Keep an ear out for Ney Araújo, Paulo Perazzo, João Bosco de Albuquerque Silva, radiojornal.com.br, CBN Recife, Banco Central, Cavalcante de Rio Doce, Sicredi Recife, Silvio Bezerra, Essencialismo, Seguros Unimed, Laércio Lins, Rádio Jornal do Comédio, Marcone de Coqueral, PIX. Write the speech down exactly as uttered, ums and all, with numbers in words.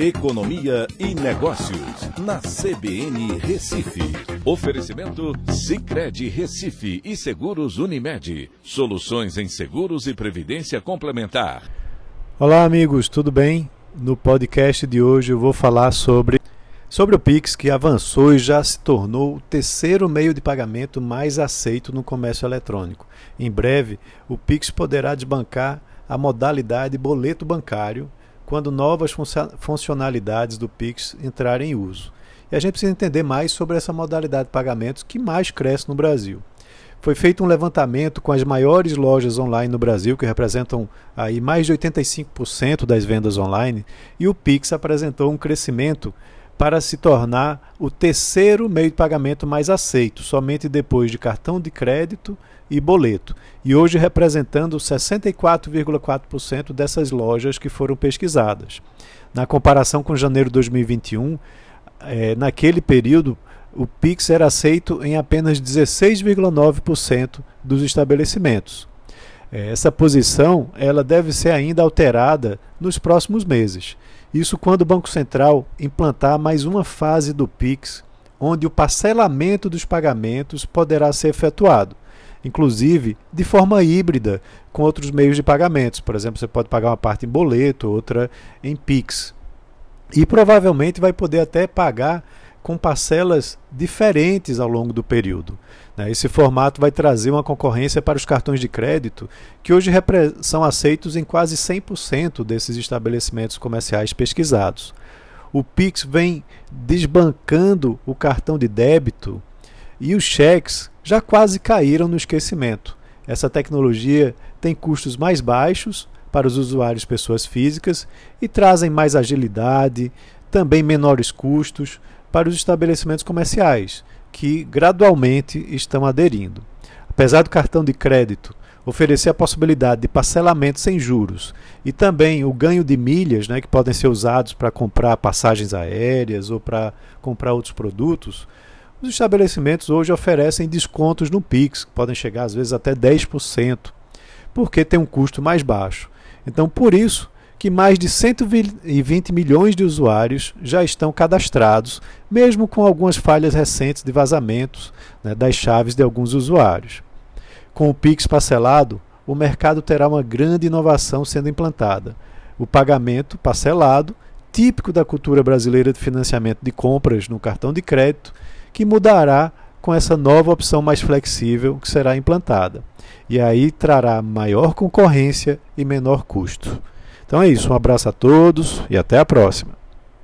Economia e Negócios, na C B N Recife. Oferecimento Sicredi Recife e Seguros Unimed. Soluções em seguros e previdência complementar. Olá, amigos, tudo bem? No podcast de hoje eu vou falar sobre, sobre o PIX, que avançou e já se tornou o terceiro meio de pagamento mais aceito no comércio eletrônico. Em breve, o PIX poderá desbancar a modalidade boleto bancário quando novas funcionalidades do PIX entrarem em uso. E a gente precisa entender mais sobre essa modalidade de pagamentos que mais cresce no Brasil. Foi feito um levantamento com as maiores lojas online no Brasil, que representam aí mais de oitenta e cinco por cento das vendas online, e o PIX apresentou um crescimento para se tornar o terceiro meio de pagamento mais aceito, somente depois de cartão de crédito e boleto, e hoje representando sessenta e quatro vírgula quatro por cento dessas lojas que foram pesquisadas. Na comparação com janeiro de dois mil e vinte e um, é, naquele período, o PIX era aceito em apenas dezesseis vírgula nove por cento dos estabelecimentos. Essa posição ela deve ser ainda alterada nos próximos meses. Isso quando o Banco Central implantar mais uma fase do PIX, onde o parcelamento dos pagamentos poderá ser efetuado, inclusive de forma híbrida com outros meios de pagamentos. Por exemplo, você pode pagar uma parte em boleto, outra em PIX. E provavelmente vai poder até pagar com parcelas diferentes ao longo do período. Esse formato vai trazer uma concorrência para os cartões de crédito, que hoje são aceitos em quase cem por cento desses estabelecimentos comerciais pesquisados. O PIX vem desbancando o cartão de débito e os cheques já quase caíram no esquecimento. Essa tecnologia tem custos mais baixos para os usuários pessoas físicas e trazem mais agilidade, também menores custos para os estabelecimentos comerciais, que gradualmente estão aderindo. Apesar do cartão de crédito oferecer a possibilidade de parcelamento sem juros e também o ganho de milhas, né, que podem ser usados para comprar passagens aéreas ou para comprar outros produtos, os estabelecimentos hoje oferecem descontos no PIX, que podem chegar às vezes até dez por cento, porque tem um custo mais baixo. Então, por isso, que mais de cento e vinte milhões de usuários já estão cadastrados, mesmo com algumas falhas recentes de vazamentos, né, das chaves de alguns usuários. Com o PIX parcelado, o mercado terá uma grande inovação sendo implantada. O pagamento parcelado, típico da cultura brasileira de financiamento de compras no cartão de crédito, que mudará com essa nova opção mais flexível que será implantada. E aí trará maior concorrência e menor custo. Então é isso, um abraço a todos e até a próxima.